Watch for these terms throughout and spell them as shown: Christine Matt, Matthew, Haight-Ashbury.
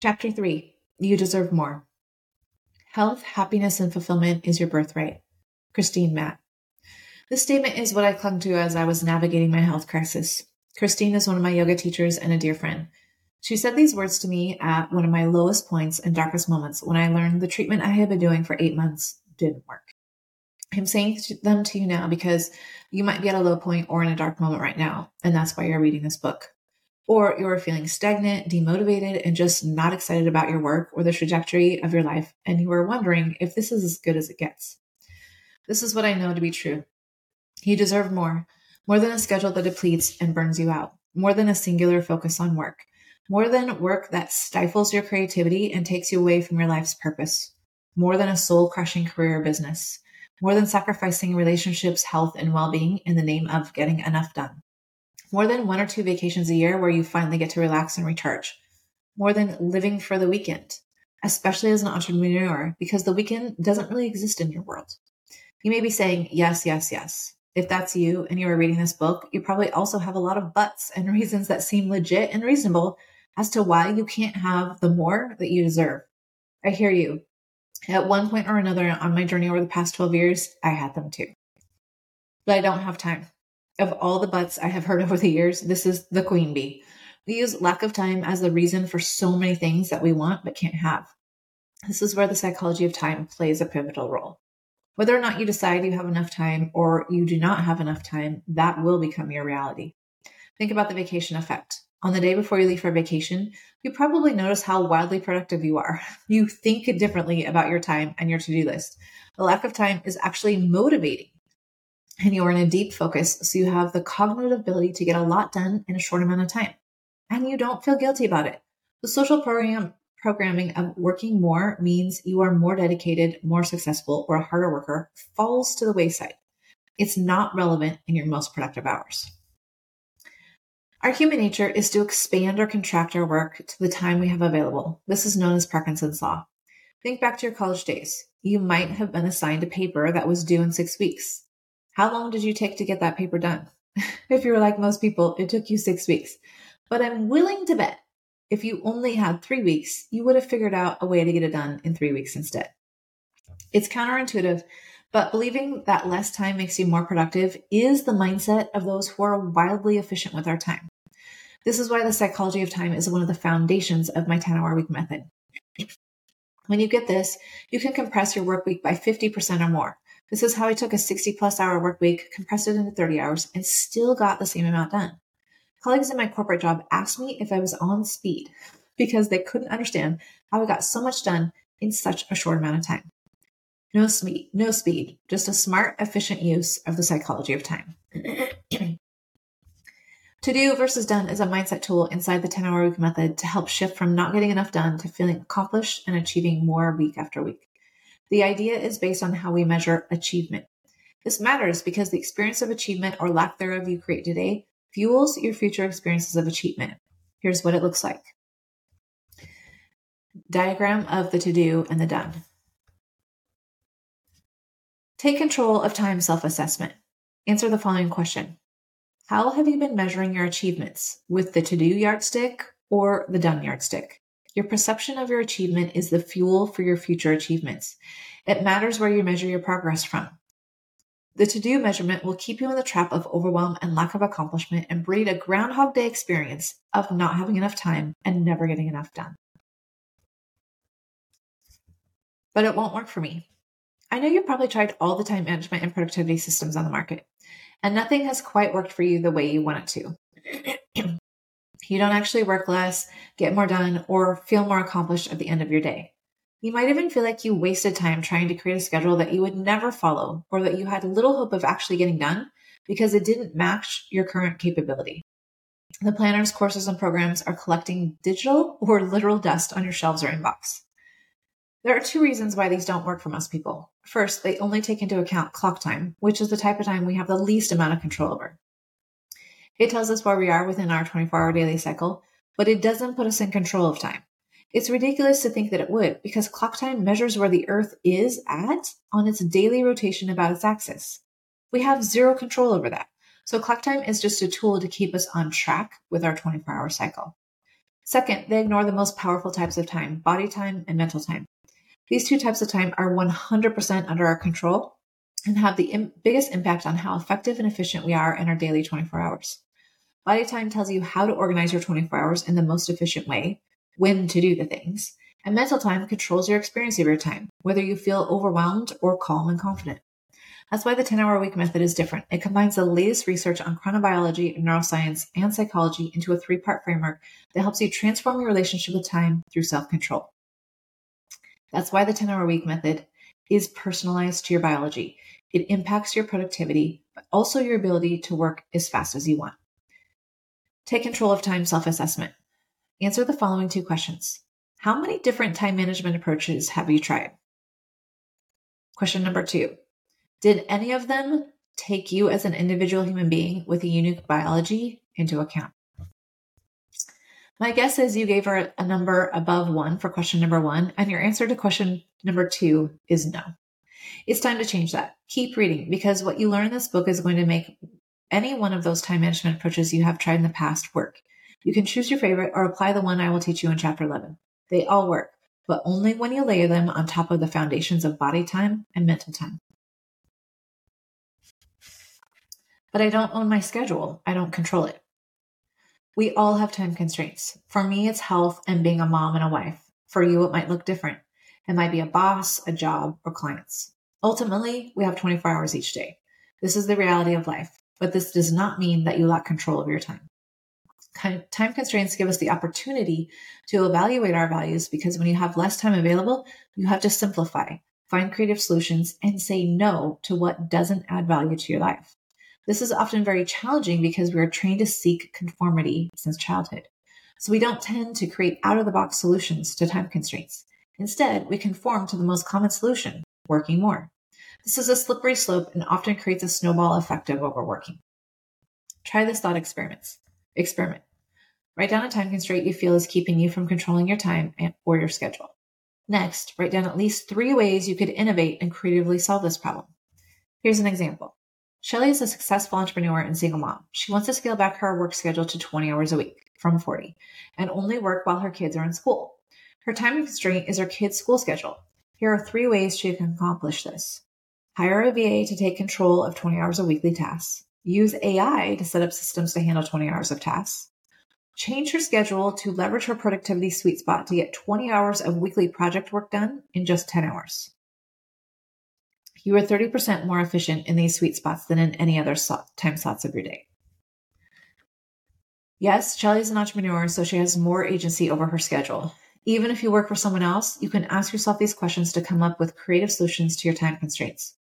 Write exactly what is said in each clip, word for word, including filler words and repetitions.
Chapter three, You Deserve More. Health, happiness, and fulfillment is your birthright. Christine Matt. This statement is what I clung to as I was navigating my health crisis. Christine is one of my yoga teachers and a dear friend. She said these words to me at one of my lowest points and darkest moments when I learned the treatment I had been doing for eight months didn't work. I'm saying them to you now because you might be at a low point or in a dark moment right now, and that's why you're reading this book. Or you're feeling stagnant, demotivated, and just not excited about your work or the trajectory of your life, and you are wondering if this is as good as it gets. This is what I know to be true. You deserve more, more than a schedule that depletes and burns you out, more than a singular focus on work, more than work that stifles your creativity and takes you away from your life's purpose, more than a soul-crushing career or business, more than sacrificing relationships, health, and well-being in the name of getting enough done, more than one or two vacations a year where you finally get to relax and recharge, more than living for the weekend, especially as an entrepreneur, because the weekend doesn't really exist in your world. You may be saying, yes, yes, yes. If that's you and you are reading this book, you probably also have a lot of buts and reasons that seem legit and reasonable as to why you can't have the more that you deserve. I hear you. At one point or another on my journey over the past twelve years, I had them too. But I don't have time. Of all the buts I have heard over the years, this is the queen bee. We use lack of time as the reason for so many things that we want but can't have. This is where the psychology of time plays a pivotal role. Whether or not you decide you have enough time or you do not have enough time, that will become your reality. Think about the vacation effect. On the day before you leave for vacation, you probably notice how wildly productive you are. You think differently about your time and your to-do list. The lack of time is actually motivating, and you are in a deep focus, so you have the cognitive ability to get a lot done in a short amount of time, and you don't feel guilty about it. The social program Programming of working more means you are more dedicated, more successful, or a harder worker falls to the wayside. It's not relevant in your most productive hours. Our human nature is to expand or contract our work to the time we have available. This is known as Parkinson's law. Think back to your college days. You might have been assigned a paper that was due in six weeks. How long did you take to get that paper done? If you were like most people, it took you six weeks. But I'm willing to bet if you only had three weeks, you would have figured out a way to get it done in three weeks instead. It's counterintuitive, but believing that less time makes you more productive is the mindset of those who are wildly efficient with our time. This is why the psychology of time is one of the foundations of my ten-hour week method. When you get this, you can compress your work week by fifty percent or more. This is how I took a sixty-plus hour work week, compressed it into thirty hours, and still got the same amount done. Colleagues in my corporate job asked me if I was on speed because they couldn't understand how I got so much done in such a short amount of time. No speed, no speed, just a smart, efficient use of the psychology of time. To-do versus done is a mindset tool inside the ten-hour week method to help shift from not getting enough done to feeling accomplished and achieving more week after week. The idea is based on how we measure achievement. This matters because the experience of achievement or lack thereof you create today fuels your future experiences of achievement. Here's what it looks like. Diagram of the to-do and the done. Take control of time self-assessment. Answer the following question. How have you been measuring your achievements? With the to-do yardstick or the done yardstick? Your perception of your achievement is the fuel for your future achievements. It matters where you measure your progress from. The to-do measurement will keep you in the trap of overwhelm and lack of accomplishment and breed a Groundhog Day experience of not having enough time and never getting enough done. But it won't work for me. I know you've probably tried all the time management and productivity systems on the market, and nothing has quite worked for you the way you want it to. You don't actually work less, get more done, or feel more accomplished at the end of your day. You might even feel like you wasted time trying to create a schedule that you would never follow or that you had little hope of actually getting done because it didn't match your current capability. The planners, courses, and programs are collecting digital or literal dust on your shelves or inbox. There are two reasons why these don't work for most people. First, they only take into account clock time, which is the type of time we have the least amount of control over. It tells us where we are within our twenty-four hour daily cycle, but it doesn't put us in control of time. It's ridiculous to think that it would, because clock time measures where the Earth is at on its daily rotation about its axis. We have zero control over that. So clock time is just a tool to keep us on track with our twenty-four hour cycle. Second, they ignore the most powerful types of time, body time and mental time. These two types of time are one hundred percent under our control and have the im- biggest impact on how effective and efficient we are in our daily twenty-four hours. Body time tells you how to organize your twenty-four hours in the most efficient way, when to do the things. And mental time controls your experience of your time, whether you feel overwhelmed or calm and confident. That's why the ten-hour-a-week method is different. It combines the latest research on chronobiology, neuroscience, and psychology into a three-part framework that helps you transform your relationship with time through self-control. That's why the ten-hour-a-week method is personalized to your biology. It impacts your productivity, but also your ability to work as fast as you want. Take control of time self-assessment. Answer the following two questions. How many different time management approaches have you tried? Question number two. Did any of them take you as an individual human being with a unique biology into account? My guess is you gave her a number above one for question number one, and your answer to question number two is no. It's time to change that. Keep reading, because what you learn in this book is going to make any one of those time management approaches you have tried in the past work. You can choose your favorite or apply the one I will teach you in chapter eleven. They all work, but only when you layer them on top of the foundations of body time and mental time. But I don't own my schedule. I don't control it. We all have time constraints. For me, it's health and being a mom and a wife. For you, it might look different. It might be a boss, a job, or clients. Ultimately, we have twenty-four hours each day. This is the reality of life, but this does not mean that you lack control of your time. Time constraints give us the opportunity to evaluate our values, because when you have less time available, you have to simplify, find creative solutions, and say no to what doesn't add value to your life. This is often very challenging because we are trained to seek conformity since childhood. So we don't tend to create out-of-the-box solutions to time constraints. Instead, we conform to the most common solution, working more. This is a slippery slope and often creates a snowball effect of overworking. Try this thought experiments. Experiment. Write down a time constraint you feel is keeping you from controlling your time and, or your schedule. Next, write down at least three ways you could innovate and creatively solve this problem. Here's an example. Shelly is a successful entrepreneur and single mom. She wants to scale back her work schedule to twenty hours a week from forty and only work while her kids are in school. Her time constraint is her kids' school schedule. Here are three ways she can accomplish this. Hire a V A to take control of twenty hours of weekly tasks. Use A I to set up systems to handle twenty hours of tasks. Change her schedule to leverage her productivity sweet spot to get twenty hours of weekly project work done in just ten hours. You are thirty percent more efficient in these sweet spots than in any other time slots of your day. Yes, Shelly is an entrepreneur, so she has more agency over her schedule. Even if you work for someone else, you can ask yourself these questions to come up with creative solutions to your time constraints.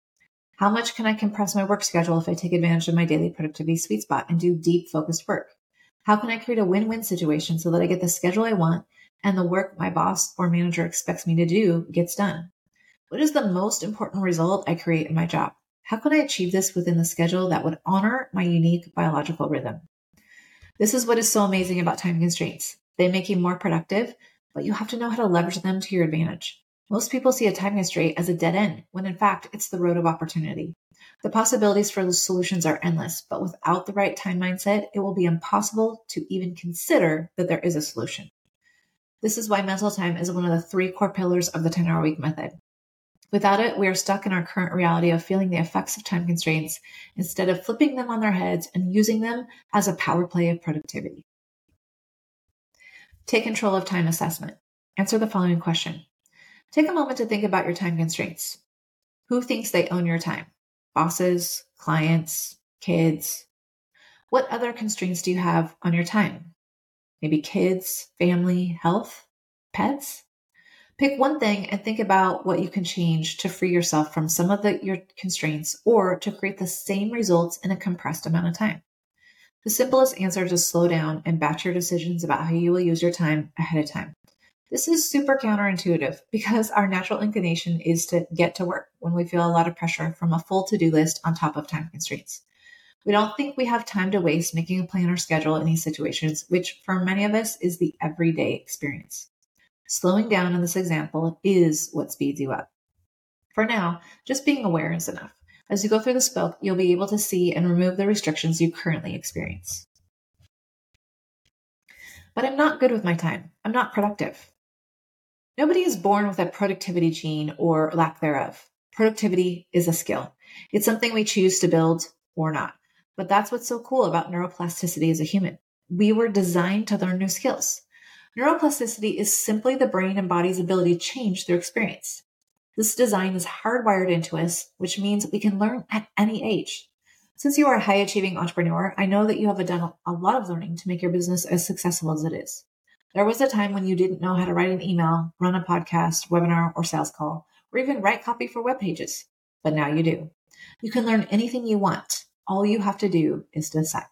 How much can I compress my work schedule if I take advantage of my daily productivity sweet spot and do deep, focused work? How can I create a win-win situation so that I get the schedule I want and the work my boss or manager expects me to do gets done? What is the most important result I create in my job? How could I achieve this within the schedule that would honor my unique biological rhythm? This is what is so amazing about time constraints. They make you more productive, but you have to know how to leverage them to your advantage. Most people see a time constraint as a dead end, when in fact, it's the road of opportunity. The possibilities for those solutions are endless, but without the right time mindset, it will be impossible to even consider that there is a solution. This is why mental time is one of the three core pillars of the ten-hour-a-week method. Without it, we are stuck in our current reality of feeling the effects of time constraints instead of flipping them on their heads and using them as a power play of productivity. Take control of time assessment. Answer the following question. Take a moment to think about your time constraints. Who thinks they own your time? Bosses, clients, kids. What other constraints do you have on your time? Maybe kids, family, health, pets? Pick one thing and think about what you can change to free yourself from some of the, your constraints or to create the same results in a compressed amount of time. The simplest answer is to slow down and batch your decisions about how you will use your time ahead of time. This is super counterintuitive because our natural inclination is to get to work when we feel a lot of pressure from a full to-do list on top of time constraints. We don't think we have time to waste making a plan or schedule in these situations, which for many of us is the everyday experience. Slowing down in this example is what speeds you up. For now, just being aware is enough. As you go through this book, you'll be able to see and remove the restrictions you currently experience. but I'm not good with my time. I'm not productive. Nobody is born with a productivity gene or lack thereof. Productivity is a skill. It's something we choose to build or not. But that's what's so cool about neuroplasticity as a human. We were designed to learn new skills. Neuroplasticity is simply the brain and body's ability to change through experience. This design is hardwired into us, which means we can learn at any age. Since you are a high-achieving entrepreneur, I know that you have done a lot of learning to make your business as successful as it is. There was a time when you didn't know how to write an email, run a podcast, webinar, or sales call, or even write copy for web pages. But now you do. You can learn anything you want. All you have to do is decide.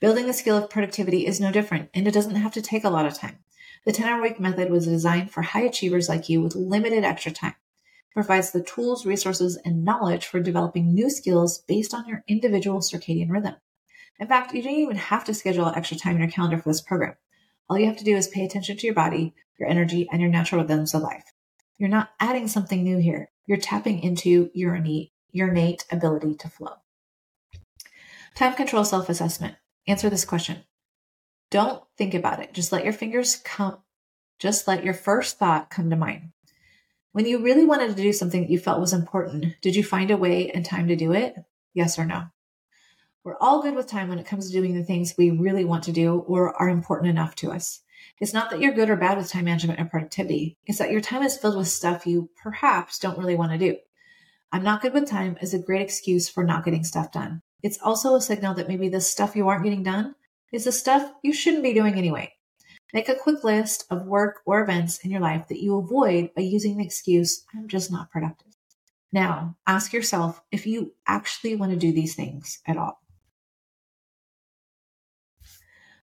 Building the skill of productivity is no different, and it doesn't have to take a lot of time. The ten-hour week method was designed for high achievers like you with limited extra time. It provides the tools, resources, and knowledge for developing new skills based on your individual circadian rhythm. In fact, you don't even have to schedule extra time in your calendar for this program. All you have to do is pay attention to your body, your energy, and your natural rhythms of life. You're not adding something new here. You're tapping into your innate, your innate ability to flow. Time control self-assessment. Answer this question. Don't think about it. Just let your fingers come. Just let your first thought come to mind. When you really wanted to do something that you felt was important, did you find a way and time to do it? Yes or no? We're all good with time when it comes to doing the things we really want to do or are important enough to us. It's not that you're good or bad with time management or productivity. It's that your time is filled with stuff you perhaps don't really want to do. I'm not good with time is a great excuse for not getting stuff done. It's also a signal that maybe the stuff you aren't getting done is the stuff you shouldn't be doing anyway. Make a quick list of work or events in your life that you avoid by using the excuse, I'm just not productive. Now, ask yourself if you actually want to do these things at all.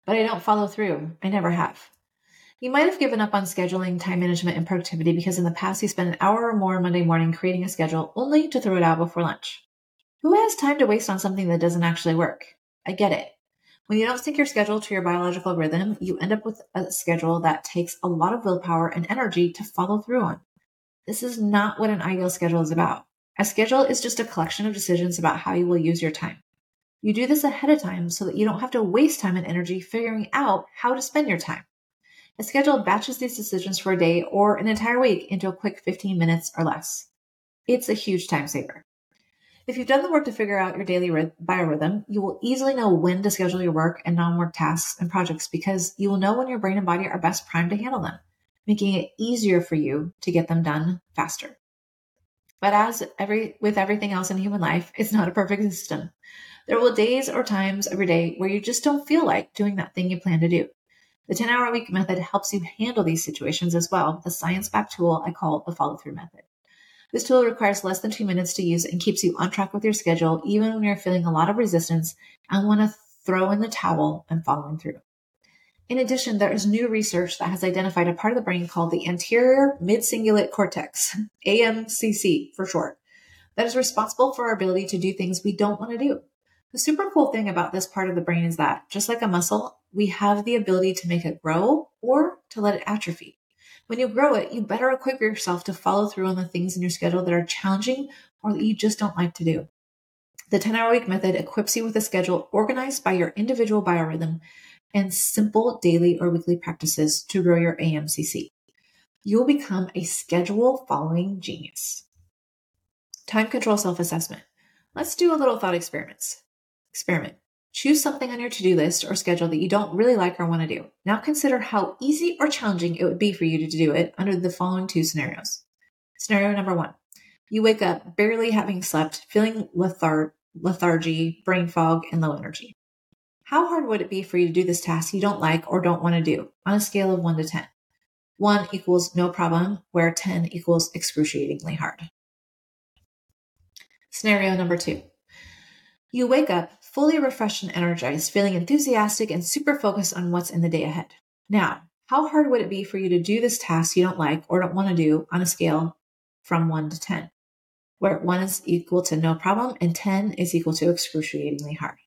But I don't follow through. I never have. You might have given up on scheduling, time management, and productivity because in the past you spent an hour or more Monday morning creating a schedule only to throw it out before lunch. Who has time to waste on something that doesn't actually work? I get it. When you don't sync your schedule to your biological rhythm, you end up with a schedule that takes a lot of willpower and energy to follow through on. This is not what an ideal schedule is about. A schedule is just a collection of decisions about how you will use your time. You do this ahead of time so that you don't have to waste time and energy figuring out how to spend your time. A schedule batches these decisions for a day or an entire week into a quick fifteen minutes or less. It's a huge time saver. If you've done the work to figure out your daily biorhythm, you will easily know when to schedule your work and non-work tasks and projects because you will know when your brain and body are best primed to handle them, making it easier for you to get them done faster. But as every with everything else in human life, it's not a perfect system. There will be days or times every day where you just don't feel like doing that thing you plan to do. The ten-hour week method helps you handle these situations as well, the science-backed tool I call the follow-through method. This tool requires less than two minutes to use and keeps you on track with your schedule, even when you're feeling a lot of resistance and want to throw in the towel and following through. In addition, there is new research that has identified a part of the brain called the anterior mid-cingulate cortex, A M C C for short, that is responsible for our ability to do things we don't want to do. The super cool thing about this part of the brain is that, just like a muscle, we have the ability to make it grow or to let it atrophy. When you grow it, you better equip yourself to follow through on the things in your schedule that are challenging or that you just don't like to do. The ten-hour week method equips you with a schedule organized by your individual biorhythm and simple daily or weekly practices to grow your A M C C. You'll become a schedule-following genius. Time control self-assessment. Let's do a little thought experiments. Experiment. Choose something on your to-do list or schedule that you don't really like or want to do. Now consider how easy or challenging it would be for you to do it under the following two scenarios. Scenario number one, you wake up barely having slept, feeling lethar- lethargy, brain fog, and low energy. How hard would it be for you to do this task you don't like or don't want to do on a scale of one to ten? one equals no problem, where ten equals excruciatingly hard. Scenario number two, you wake up fully refreshed and energized, feeling enthusiastic and super focused on what's in the day ahead. Now, how hard would it be for you to do this task you don't like or don't want to do on a scale from one to ten, where one is equal to no problem and ten is equal to excruciatingly hard?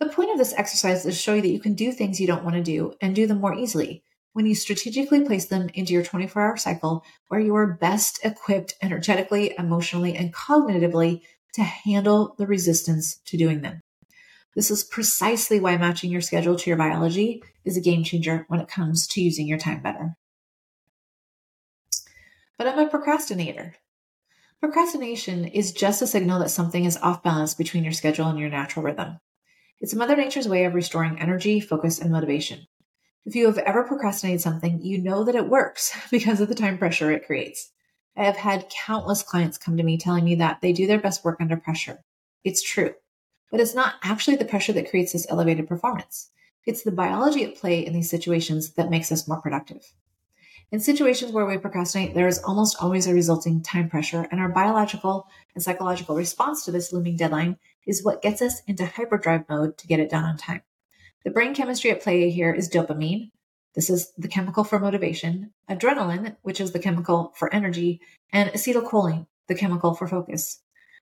The point of this exercise is to show you that you can do things you don't want to do and do them more easily when you strategically place them into your twenty-four hour cycle where you are best equipped energetically, emotionally, and cognitively to handle the resistance to doing them. This is precisely why matching your schedule to your biology is a game changer when it comes to using your time better. But I'm a procrastinator. Procrastination is just a signal that something is off balance between your schedule and your natural rhythm. It's Mother Nature's way of restoring energy, focus, and motivation. If you have ever procrastinated something, you know that it works because of the time pressure it creates. I have had countless clients come to me telling me that they do their best work under pressure. It's true, but it's not actually the pressure that creates this elevated performance. It's the biology at play in these situations that makes us more productive. In situations where we procrastinate, there is almost always a resulting time pressure, and our biological and psychological response to this looming deadline is what gets us into hyperdrive mode to get it done on time. The brain chemistry at play here is dopamine. This is the chemical for motivation, adrenaline, which is the chemical for energy, and acetylcholine, the chemical for focus.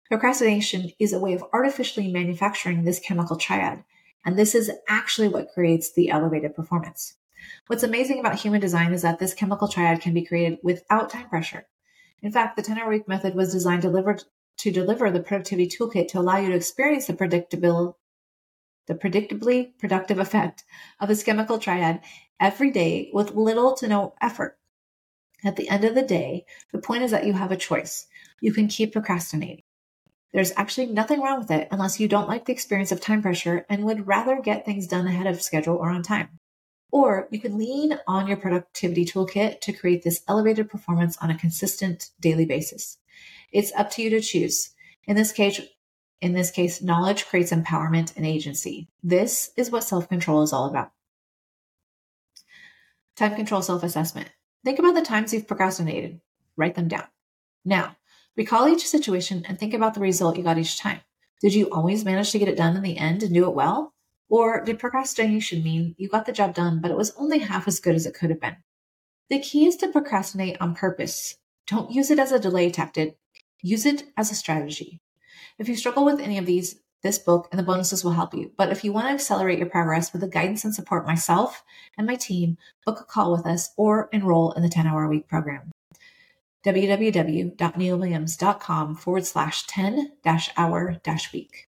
Procrastination is a way of artificially manufacturing this chemical triad, and this is actually what creates the elevated performance. What's amazing about human design is that this chemical triad can be created without time pressure. In fact, the ten-hour week method was designed to deliver the productivity toolkit to allow you to experience the predictable, the predictably productive effect of this chemical triad every day with little to no effort. At the end of the day, the point is that you have a choice. You can keep procrastinating. There's actually nothing wrong with it unless you don't like the experience of time pressure and would rather get things done ahead of schedule or on time. Or you can lean on your productivity toolkit to create this elevated performance on a consistent daily basis. It's up to you to choose. In this case, in this case, knowledge creates empowerment and agency. This is what self-control is all about. Time control self-assessment. Think about the times you've procrastinated. Write them down. Now, recall each situation and think about the result you got each time. Did you always manage to get it done in the end and do it well? Or did procrastination mean you got the job done, but it was only half as good as it could have been? The key is to procrastinate on purpose. Don't use it as a delay tactic. Use it as a strategy. If you struggle with any of these, this book and the bonuses will help you. But if you want to accelerate your progress with the guidance and support myself and my team, book a call with us or enroll in the ten-hour week program. www dot neil williams dot com forward slash ten dash hour dash week.